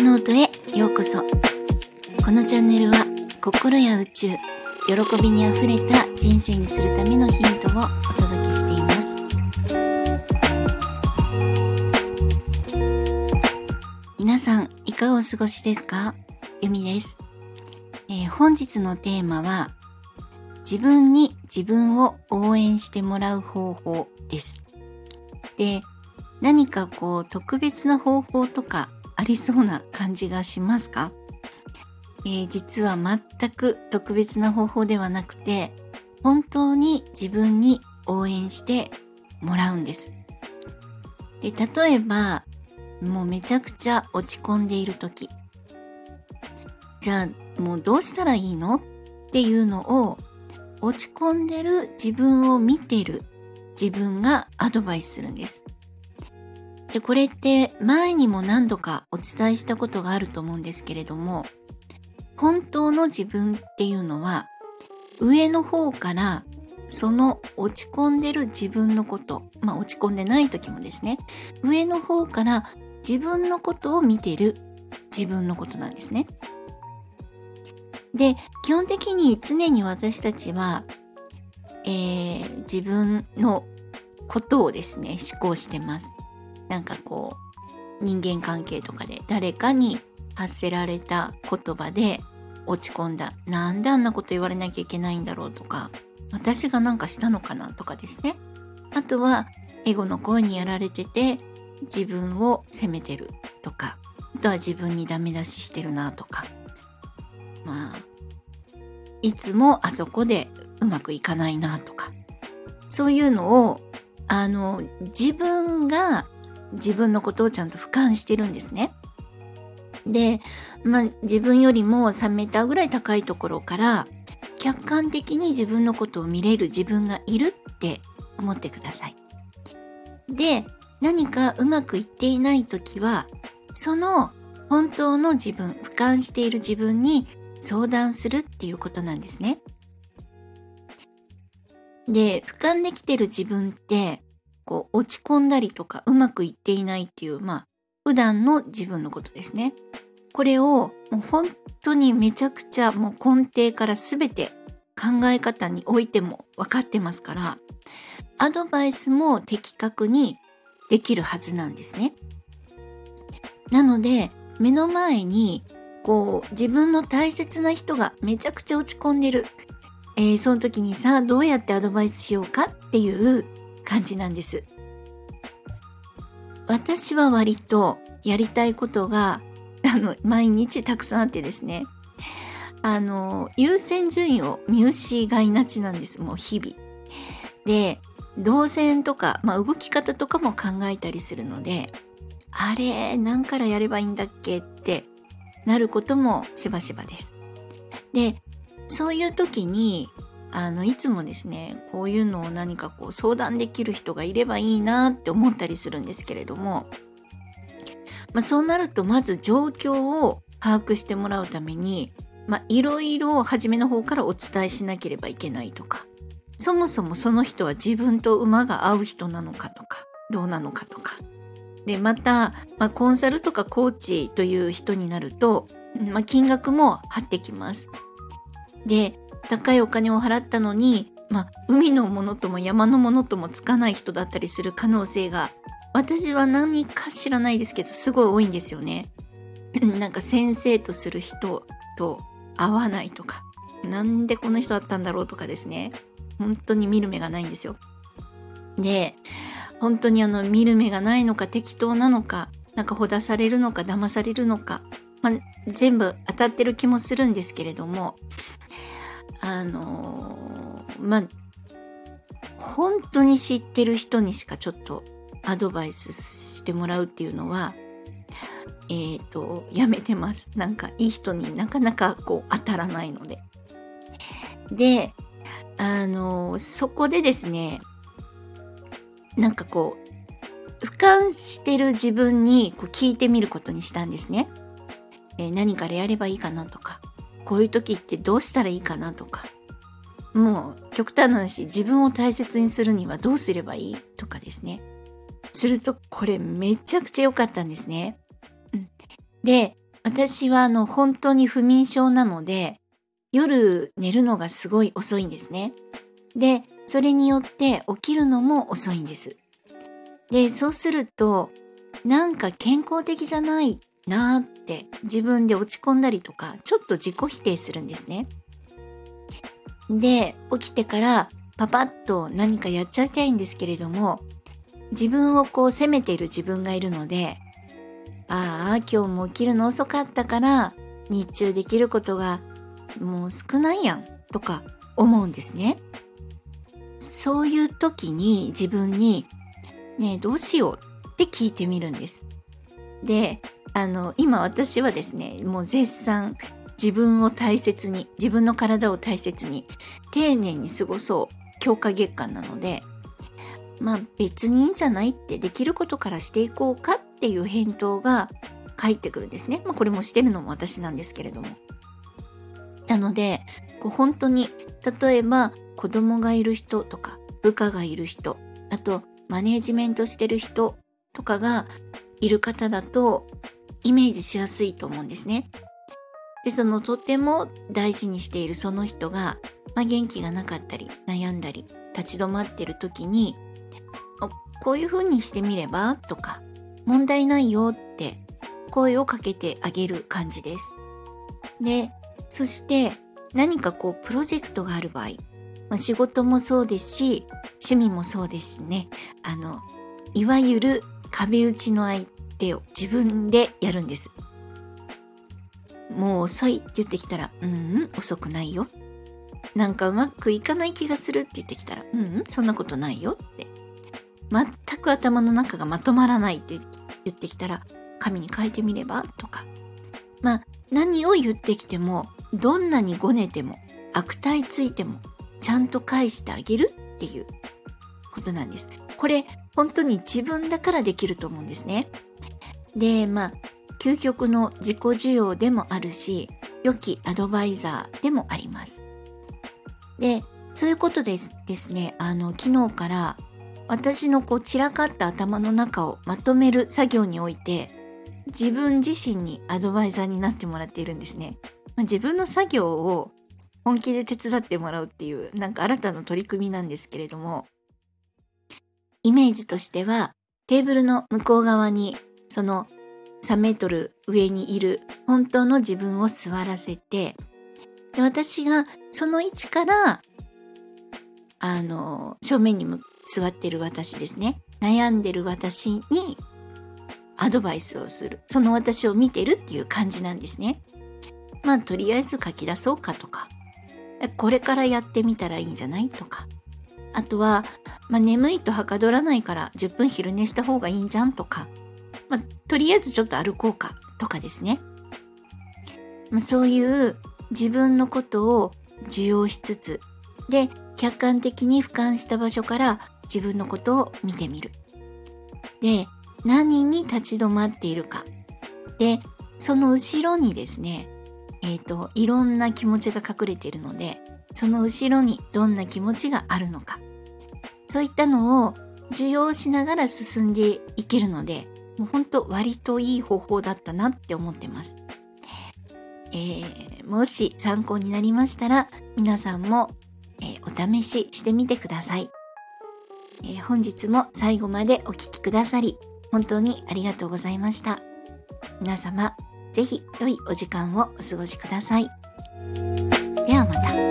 スノートへようこそ。このチャンネルは心や宇宙、喜びにあふれた人生にするためのヒントをお届けしています。皆さんいかがお過ごしですか？ゆみです。本日のテーマは自分に自分を応援してもらう方法です。で、何か特別な方法とかありそうな感じがしますか？実は全く特別な方法ではなくて、本当に自分に応援してもらうんです。で、例えばもうめちゃくちゃ落ち込んでいる時、じゃあもうどうしたらいいのっていうのを、落ち込んでる自分を見てる自分がアドバイスするんです。で、これって前にも何度かお伝えしたことがあると思うんですけれども、本当の自分っていうのは上の方からその落ち込んでる自分のこと、落ち込んでない時もですね、上の方から自分のことを見てる自分のことなんですね。で、基本的に常に私たちは、自分のことをですね、思考してます。なんか人間関係とかで誰かに発せられた言葉で落ち込んだ。なんであんなこと言われなきゃいけないんだろうとか、私がなんかしたのかなとかですね。あとはエゴの声にやられてて自分を責めてるとか、あとは自分にダメ出ししてるなとか、いつもあそこでうまくいかないなとか、そういうのを自分が自分のことをちゃんと俯瞰してるんですね。で、自分よりも3メーターぐらい高いところから客観的に自分のことを見れる自分がいるって思ってください。で、何かうまくいっていないときは、その本当の自分、俯瞰している自分に相談するっていうことなんですね。で、俯瞰できてる自分って落ち込んだりとかうまくいっていないっていう普段の自分のことですね。これをもう本当にめちゃくちゃもう根底から全て考え方においても分かってますから、アドバイスも的確にできるはずなんですね。なので目の前に自分の大切な人がめちゃくちゃ落ち込んでる、その時にさあどうやってアドバイスしようかっていう感じなんです。私は割とやりたいことが毎日たくさんあってですね、優先順位を見失いがちなんです。もう日々で動線とか、動き方とかも考えたりするので、あれ何からやればいいんだっけってなることもしばしばです。で、そういう時にいつもですね、こういうのを何か相談できる人がいればいいなって思ったりするんですけれども、そうなるとまず状況を把握してもらうために、いろいろ初めの方からお伝えしなければいけないとか、そもそもその人は自分と馬が合う人なのかとか、どうなのかとか。で、また、コンサルとかコーチという人になると、金額も張ってきます。で、高いお金を払ったのに、海のものとも山のものともつかない人だったりする可能性が、私は何か知らないですけどすごい多いんですよね。なんか先生とする人と合わないとか、なんでこの人だったんだろうとかですね、本当に見る目がないんですよ。で、本当に見る目がないのか適当なのか、なんかほだされるのか騙されるのか、全部当たってる気もするんですけれども、本当に知ってる人にしかちょっとアドバイスしてもらうっていうのはやめてます。なんかいい人になかなか当たらないので。で、そこでですね、なんか俯瞰してる自分に聞いてみることにしたんですね。何からやればいいかなとか、こういう時ってどうしたらいいかなとか、もう極端な話、自分を大切にするにはどうすればいいとかですね。するとこれめちゃくちゃ良かったんですね。で、私は本当に不眠症なので、夜寝るのがすごい遅いんですね。で、それによって起きるのも遅いんです。で、そうするとなんか健康的じゃないなーって自分で落ち込んだりとか、ちょっと自己否定するんですね。で、起きてからパパッと何かやっちゃいたいんですけれども、自分を責めている自分がいるので、ああ今日も起きるの遅かったから日中できることがもう少ないやんとか思うんですね。そういう時に自分にねえどうしようって聞いてみるんです。で、今私はですね、もう絶賛自分を大切に、自分の体を大切に丁寧に過ごそう強化月間なので、まあ別にいいんじゃないって、できることからしていこうかっていう返答が返ってくるんですね。まあこれもしてるのも私なんですけれども。なので本当に、例えば子供がいる人とか部下がいる人、あとマネージメントしてる人とかがいる方だとイメージしやすいと思うんですね。で、そのとても大事にしているその人が、まあ、元気がなかったり悩んだり立ち止まってる時に、こういうふうにしてみればとか、問題ないよって声をかけてあげる感じです。で、そして何かプロジェクトがある場合、まあ、仕事もそうですし趣味もそうですしね、いわゆる壁打ちの相手を自分でやるんです。もう遅いって言ってきたら、遅くないよ、なんかうまくいかない気がするって言ってきたら、そんなことないよって、全く頭の中がまとまらないって言ってきたら、紙に書いてみればとか、まあ何を言ってきても、どんなにごねても悪態ついてもちゃんと返してあげるっていうことなんです。これ本当に自分だからできると思うんですね。で、まあ究極の自己需要でもあるし、良きアドバイザーでもあります。で、そういうことでですね、昨日から私の散らかった頭の中をまとめる作業において、自分自身にアドバイザーになってもらっているんですね。自分の作業を本気で手伝ってもらうっていう、なんか新たな取り組みなんですけれども、イメージとしてはテーブルの向こう側にその3メートル上にいる本当の自分を座らせて、で、私がその位置から正面に座ってる私ですね、悩んでる私にアドバイスをする、その私を見てるっていう感じなんですね。まあとりあえず書き出そうかとか、これからやってみたらいいんじゃないとか、あとは、まあ、眠いとはかどらないから10分昼寝した方がいいんじゃんとか、まあ、とりあえずちょっと歩こうかとかですね、まあ、そういう自分のことを受容しつつで、客観的に俯瞰した場所から自分のことを見てみる。で、何に立ち止まっているかで、その後ろにですね、いろんな気持ちが隠れているので、その後ろにどんな気持ちがあるのか、そういったのを受容しながら進んでいけるので、もう本当割といい方法だったなって思ってます。もし参考になりましたら、皆さんも、お試ししてみてください。本日も最後までお聞きくださり本当にありがとうございました。皆様ぜひ良いお時間をお過ごしください。ではまた。